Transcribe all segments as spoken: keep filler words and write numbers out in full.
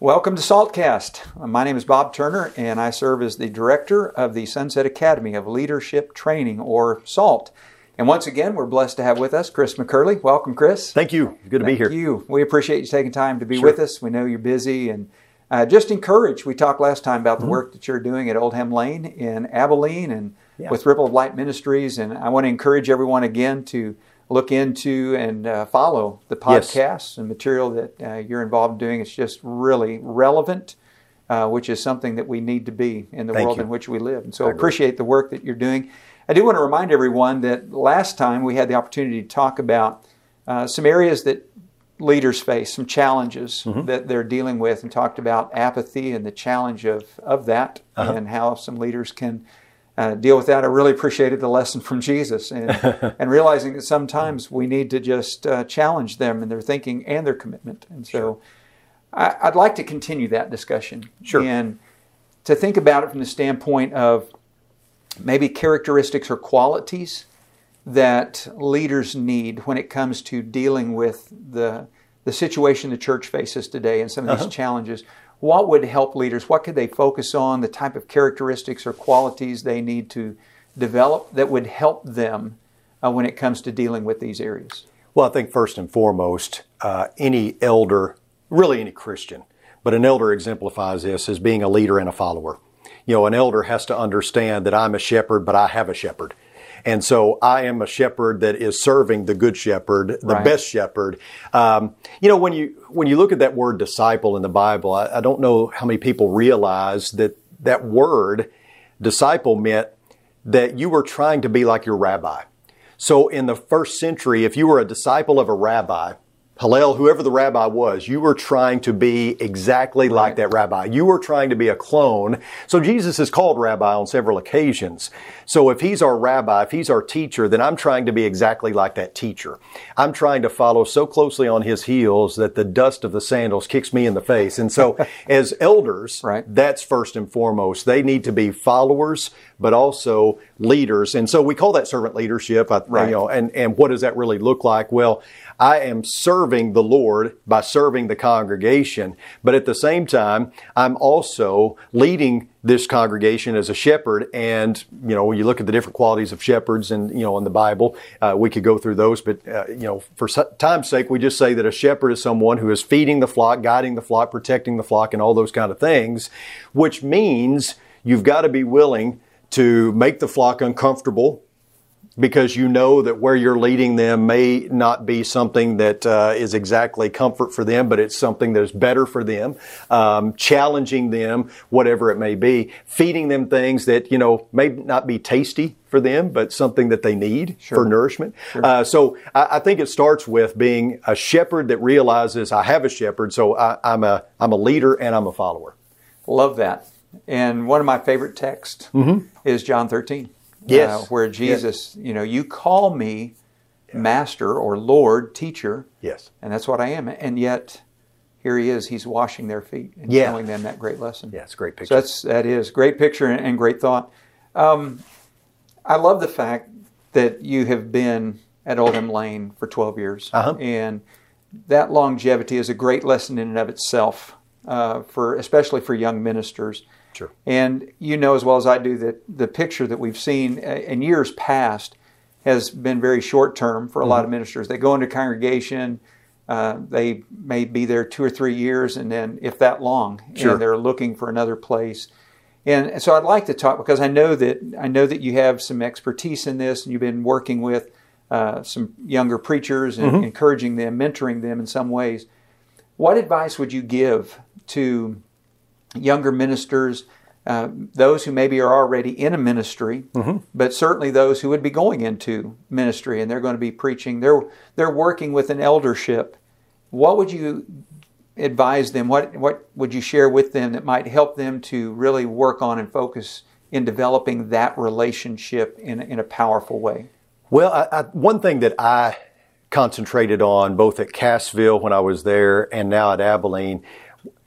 Welcome to SaltCast. My name is Bob Turner, and I serve as the director of the Sunset Academy of Leadership Training, or SALT. And once again, we're blessed to have with us Chris McCurley. Welcome, Chris. Thank you. Good to Thank be here. Thank you. We appreciate you taking time to be sure. with us. We know you're busy, and uh, just encourage. We talked last time about the mm-hmm. work that you're doing at Oldham Lane in Abilene and yeah. with Ripple of Light Ministries. And I want to encourage everyone again to look into and uh, follow the podcasts yes. and material that uh, you're involved in doing. It's just really relevant, uh, which is something that we need to be in the Thank world you. in which we live. And so I appreciate the work that you're doing. I do want to remind everyone that last time we had the opportunity to talk about uh, some areas that leaders face, some challenges mm-hmm. that they're dealing with, and talked about apathy and the challenge of, of that uh-huh. and how some leaders can Uh, deal with that. I really appreciated the lesson from Jesus and, and realizing that sometimes we need to just uh, challenge them in their thinking and their commitment. And so sure. I, I'd like to continue that discussion sure. and to think about it from the standpoint of maybe characteristics or qualities that leaders need when it comes to dealing with the, the situation the church faces today and some of these uh-huh. challenges. What would help leaders? What could they focus on? The type of characteristics or qualities they need to develop that would help them uh, when it comes to dealing with these areas? Well, I think first and foremost, uh, any elder, really any Christian, but an elder exemplifies this as being a leader and a follower. You know, an elder has to understand that I'm a shepherd, but I have a shepherd. And so I am a shepherd that is serving the good shepherd, the right. best shepherd. Um, you know, when you when you look at that word disciple in the Bible, I, I don't know how many people realize that that word disciple meant that you were trying to be like your rabbi. So in the first century, if you were a disciple of a rabbi, Hillel, whoever the rabbi was, you were trying to be exactly like right. that rabbi. You were trying to be a clone. So Jesus is called rabbi on several occasions. So if he's our rabbi, if he's our teacher, then I'm trying to be exactly like that teacher. I'm trying to follow so closely on his heels that the dust of the sandals kicks me in the face. And so as elders, right. that's first and foremost. They need to be followers, but also leaders. And so we call that servant leadership. I, right. you know, and, and what does that really look like? Well, I am serving the Lord by serving the congregation, but at the same time, I'm also leading this congregation as a shepherd. And, you know, when you look at the different qualities of shepherds and, you know, in the Bible, uh, we could go through those, but, uh, you know, for time's sake, we just say that a shepherd is someone who is feeding the flock, guiding the flock, protecting the flock, and all those kind of things, which means you've got to be willing to make the flock uncomfortable, because you know that where you're leading them may not be something that uh, is exactly comfort for them, but it's something that is better for them, um, challenging them, whatever it may be, feeding them things that, you know, may not be tasty for them, but something that they need sure. for nourishment. Sure. Uh, so I, I think it starts with being a shepherd that realizes I have a shepherd, so I, I'm a I'm a leader and I'm a follower. Love that. And one of my favorite texts mm-hmm. is John thirteen. Yes. Uh, where Jesus, yes. you know, you call me yeah. master or Lord, teacher. Yes. And that's what I am. And yet, here he is. He's washing their feet and yeah. telling them that great lesson. Yeah, it's a great picture. So that's, that is great picture and great thought. Um, I love the fact that you have been at Oldham Lane for twelve years. Uh-huh. And that longevity is a great lesson in and of itself, uh, for especially for young ministers. Sure. And you know as well as I do that the picture that we've seen in years past has been very short-term for a mm-hmm. lot of ministers. They go into congregation, uh, they may be there two or three years, and then if that long, sure. and they're looking for another place. And so I'd like to talk, because I know that I know that you have some expertise in this, and you've been working with uh, some younger preachers and mm-hmm. encouraging them, mentoring them in some ways. What advice would you give to younger ministers, uh, those who maybe are already in a ministry, mm-hmm. but certainly those who would be going into ministry and they're going to be preaching, they're they're working with an eldership. What would you advise them? What what would you share with them that might help them to really work on and focus in developing that relationship in in a powerful way? Well, I, I, one thing that I concentrated on both at Cassville when I was there and now at Abilene.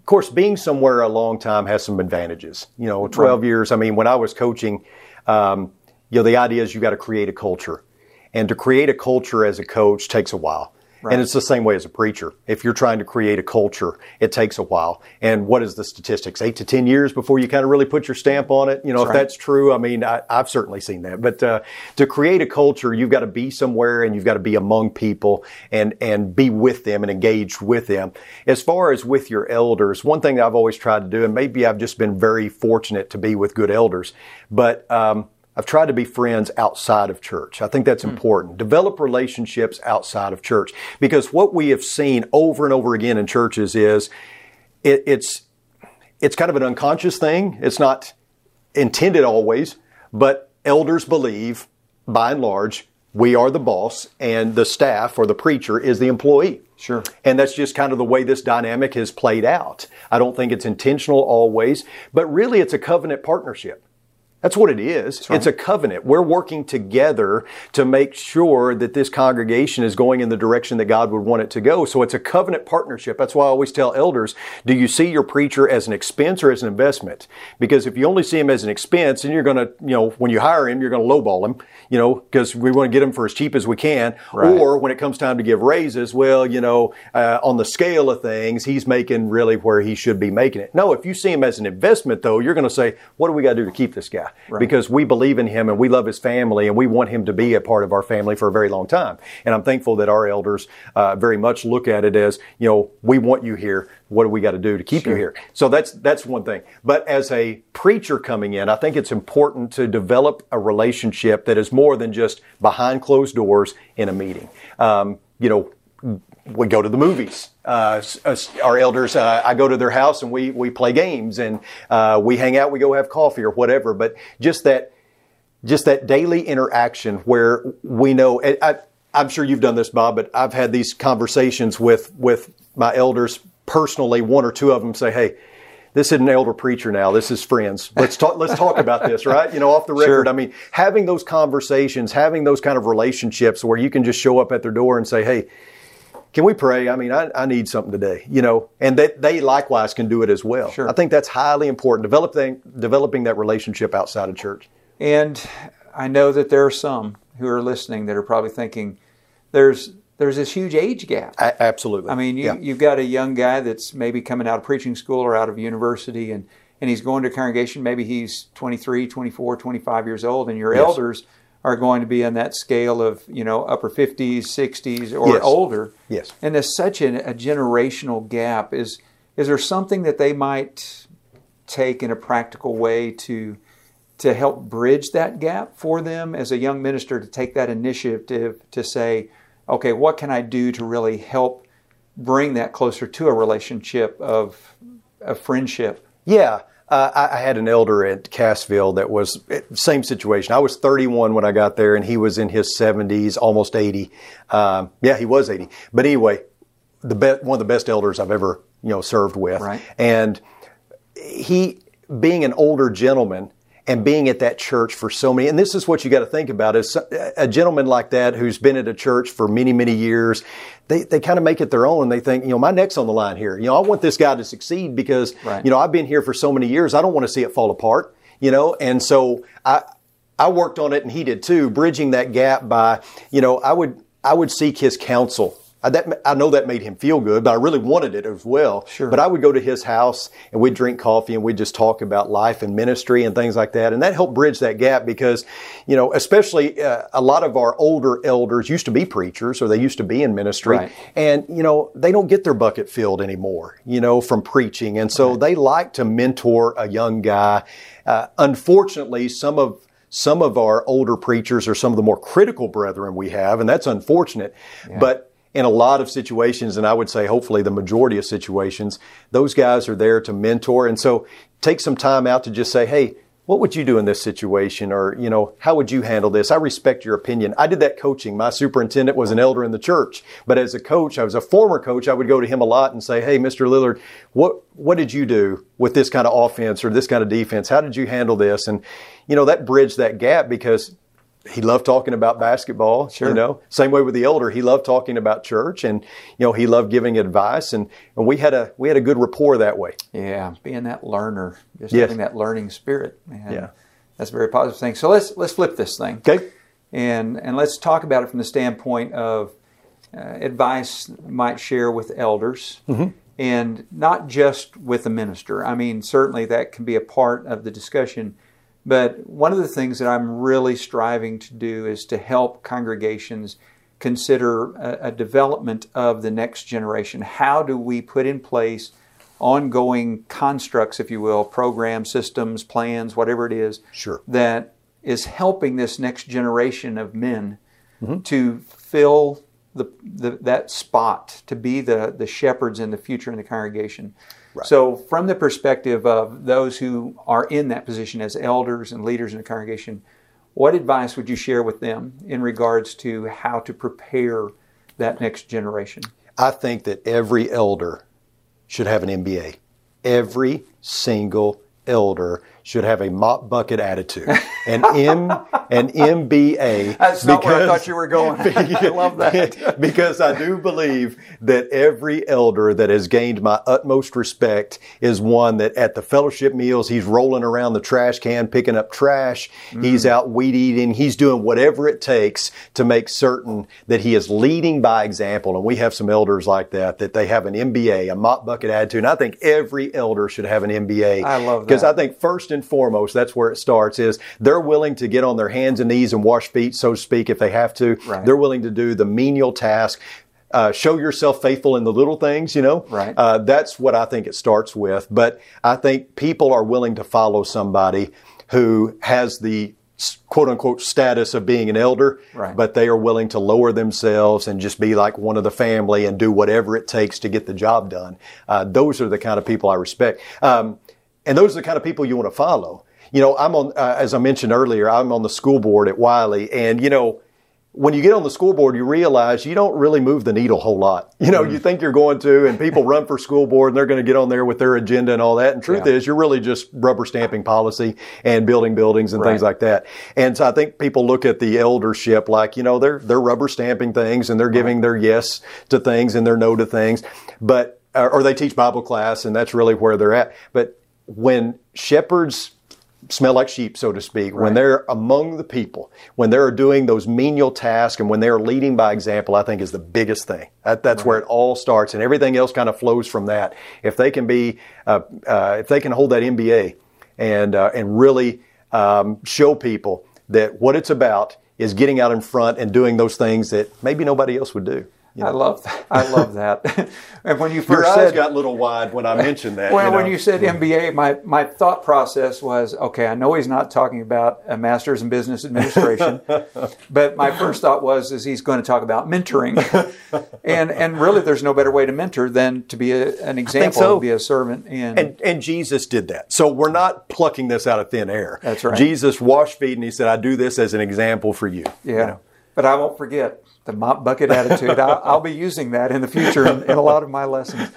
Of course, being somewhere a long time has some advantages. You know, twelve right. years, I mean, when I was coaching, um, you know, the idea is you got to create a culture. And to create a culture as a coach takes a while. Right. And it's the same way as a preacher. If you're trying to create a culture, it takes a while. And what is the statistics? Eight to ten years before you kind of really put your stamp on it. You know, that's if right. that's true, I mean, I, I've certainly seen that. But uh, to create a culture, you've got to be somewhere and you've got to be among people and, and be with them and engaged with them. As far as with your elders, one thing that I've always tried to do, and maybe I've just been very fortunate to be with good elders, but um, I've tried to be friends outside of church. I think that's mm. important. Develop relationships outside of church, because what we have seen over and over again in churches is it, it's it's kind of an unconscious thing. It's not intended always, but elders believe, by and large, we are the boss and the staff or the preacher is the employee. Sure. And that's just kind of the way this dynamic has played out. I don't think it's intentional always, but really it's a covenant partnership. That's what it is. That's right. It's a covenant. We're working together to make sure that this congregation is going in the direction that God would want it to go. So it's a covenant partnership. That's why I always tell elders, do you see your preacher as an expense or as an investment? Because if you only see him as an expense, then you're going to, you know, when you hire him, you're going to lowball him, you know, because we want to get him for as cheap as we can. Right. Or when it comes time to give raises, well, you know, uh, on the scale of things, he's making really where he should be making it. No, if you see him as an investment, though, you're going to say, what do we got to do to keep this guy? Right. Because we believe in him and we love his family and we want him to be a part of our family for a very long time. And I'm thankful that our elders uh, very much look at it as, you know, we want you here. What do we got to do to keep sure. you here? So that's that's one thing. But as a preacher coming in, I think it's important to develop a relationship that is more than just behind closed doors in a meeting. Um, you know, we go to the movies. Uh, us, our elders, uh, I go to their house and we, we play games and uh, we hang out, we go have coffee or whatever. But just that, just that daily interaction where we know, I, I'm sure you've done this, Bob, but I've had these conversations with, with my elders personally. One or two of them say, hey, this isn't an elder preacher now. This is friends. Let's talk, let's talk about this, right? You know, off the record. Sure. I mean, having those conversations, having those kind of relationships where you can just show up at their door and say, hey, can we pray? I mean, I, I need something today, you know, and they, they likewise can do it as well. Sure. I think that's highly important, developing, developing that relationship outside of church. And I know that there are some who are listening that are probably thinking there's there's this huge age gap. I, absolutely. I mean, you, yeah. you've got a young guy that's maybe coming out of preaching school or out of university, and, and he's going to a congregation. Maybe he's twenty-three, twenty-four, twenty-five years old, and your yes. elders are going to be on that scale of, you know, upper fifties, sixties, or yes. older. Yes. And there's such an, a generational gap. Is is there something that they might take in a practical way to to help bridge that gap for them as a young minister to take that initiative to say, okay, what can I do to really help bring that closer to a relationship of a friendship? Yeah. Uh, I had an elder at Cassville that was same situation. I was thirty-one when I got there, and he was in his seventies, almost eighty. Um, yeah, he was eighty. But anyway, the best, one of the best elders I've ever, you know, served with. Right. And he, being an older gentleman and being at that church for so many, and this is what you got to think about is a gentleman like that who's been at a church for many, many years. They they kind of make it their own and they think, you know, my neck's on the line here. You know, I want this guy to succeed because, right. you know, I've been here for so many years. I don't want to see it fall apart, you know. And so I I worked on it and he did too, bridging that gap by, you know, I would I would seek his counsel. I, that, I know that made him feel good, but I really wanted it as well. Sure. But I would go to his house and we'd drink coffee and we'd just talk about life and ministry and things like that. And that helped bridge that gap because, you know, especially uh, a lot of our older elders used to be preachers or they used to be in ministry. Right. And, you know, they don't get their bucket filled anymore, you know, from preaching. And so right. they like to mentor a young guy. Uh, unfortunately, some of some of our older preachers are some of the more critical brethren we have, and that's unfortunate. Yeah. But in a lot of situations, and I would say hopefully the majority of situations, those guys are there to mentor. And so take some time out to just say, hey, what would you do in this situation? Or, you know, how would you handle this? I respect your opinion. I did that coaching. My superintendent was an elder in the church. But as a coach, I was a former coach. I would go to him a lot and say, hey, Mister Lillard, what what did you do with this kind of offense or this kind of defense? How did you handle this? And, you know, that bridged that gap because he loved talking about basketball, sure. you know, same way with the elder. He loved talking about church and, you know, he loved giving advice. And, and we had a we had a good rapport that way. Yeah. Being that learner, just yes. having that learning spirit. Man, yeah. That's a very positive thing. So let's let's flip this thing. Okay. And, and let's talk about it from the standpoint of uh, advice might share with elders, mm-hmm. and not just with the minister. I mean, certainly that can be a part of the discussion. But one of the things that I'm really striving to do is to help congregations consider a, a development of the next generation. How do we put in place ongoing constructs, if you will, programs, systems, plans, whatever it is, sure. that is helping this next generation of men mm-hmm. to fill the, the that spot, to be the, the shepherds in the future in the congregation. Right. So from the perspective of those who are in that position as elders and leaders in the congregation, what advice would you share with them in regards to how to prepare that next generation? I think that every elder should have an M B A. Every single elder should have a mop bucket attitude, an M, an M B A. That's because, not where I thought you were going. I love that. Because I do believe that every elder that has gained my utmost respect is one that at the fellowship meals, he's rolling around the trash can, picking up trash. Mm-hmm. He's out weed eating. He's doing whatever it takes to make certain that he is leading by example. And we have some elders like that, that they have an M B A, a mop bucket attitude. And I think every elder should have an M B A. I love that. Because I think first and And foremost, that's where it starts, is they're willing to get on their hands and knees and wash feet, so to speak, if they have to. Right. They're willing to do the menial task. Uh, show yourself faithful in the little things, you know. Right. Uh, that's what I think it starts with. But I think people are willing to follow somebody who has the quote unquote status of being an elder, right. but they are willing to lower themselves and just be like one of the family and do whatever it takes to get the job done. Uh, those are the kind of people I respect. Um, And those are the kind of people you want to follow. You know, I'm on, uh, as I mentioned earlier, I'm on the school board at Wiley. And, you know, when you get on the school board, you realize you don't really move the needle a whole lot. You know, mm. you think you're going to, and people run for school board and they're going to get on there with their agenda and all that. And truth yeah. is, you're really just rubber stamping policy and building buildings and right. things like that. And so I think people look at the eldership like, you know, they're, they're rubber stamping things and they're giving their yes to things and their no to things. But, uh, or they teach Bible class and that's really where they're at. But when shepherds smell like sheep, so to speak, right. when they're among the people, when they're doing those menial tasks, and when they're leading by example, I think is the biggest thing. That, that's right. where it all starts, and everything else kind of flows from that. If they can be, uh, uh, if they can hold that M B A and uh, and really um, show people that what it's about is getting out in front and doing those things that maybe nobody else would do. You know? I love that. I love that. And when you first Your eyes said, got a little wide when I mentioned that. Well, you know? When you said M B A, my, my thought process was, okay, I know he's not talking about a master's in business administration, but my first thought was, is he's going to talk about mentoring. And and really, there's no better way to mentor than to be a, an example, so. to be a servant. And, and and Jesus did that. So we're not plucking this out of thin air. That's right. Jesus washed feet and he said, I do this as an example for you. Yeah, you know? But I won't forget. The mop bucket attitude. I'll, I'll be using that in the future in, in a lot of my lessons.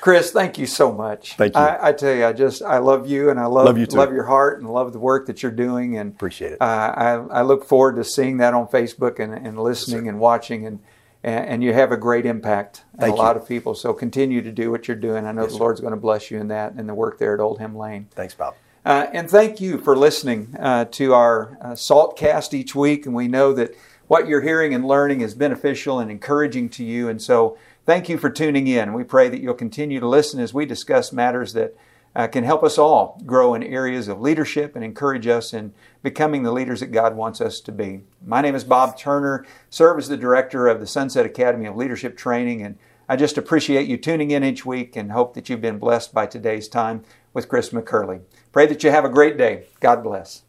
Chris, thank you so much. Thank you. I, I tell you, I just, I love you and I love, love, you love your heart and love the work that you're doing. And appreciate it. Uh, I, I look forward to seeing that on Facebook and, and listening yes, and watching. And, and you have a great impact on a lot you. of people. So continue to do what you're doing. I know yes, the Lord's sir. going to bless you in that and the work there at Oldham Lane. Thanks, Bob. Uh, and thank you for listening uh, to our uh, SaltCast each week. And we know that what you're hearing and learning is beneficial and encouraging to you. And so thank you for tuning in. We pray that you'll continue to listen as we discuss matters that uh, can help us all grow in areas of leadership and encourage us in becoming the leaders that God wants us to be. My name is Bob Turner, serve as the director of the Sunset Academy of Leadership Training. And I just appreciate you tuning in each week and hope that you've been blessed by today's time with Chris McCurley. Pray that you have a great day. God bless.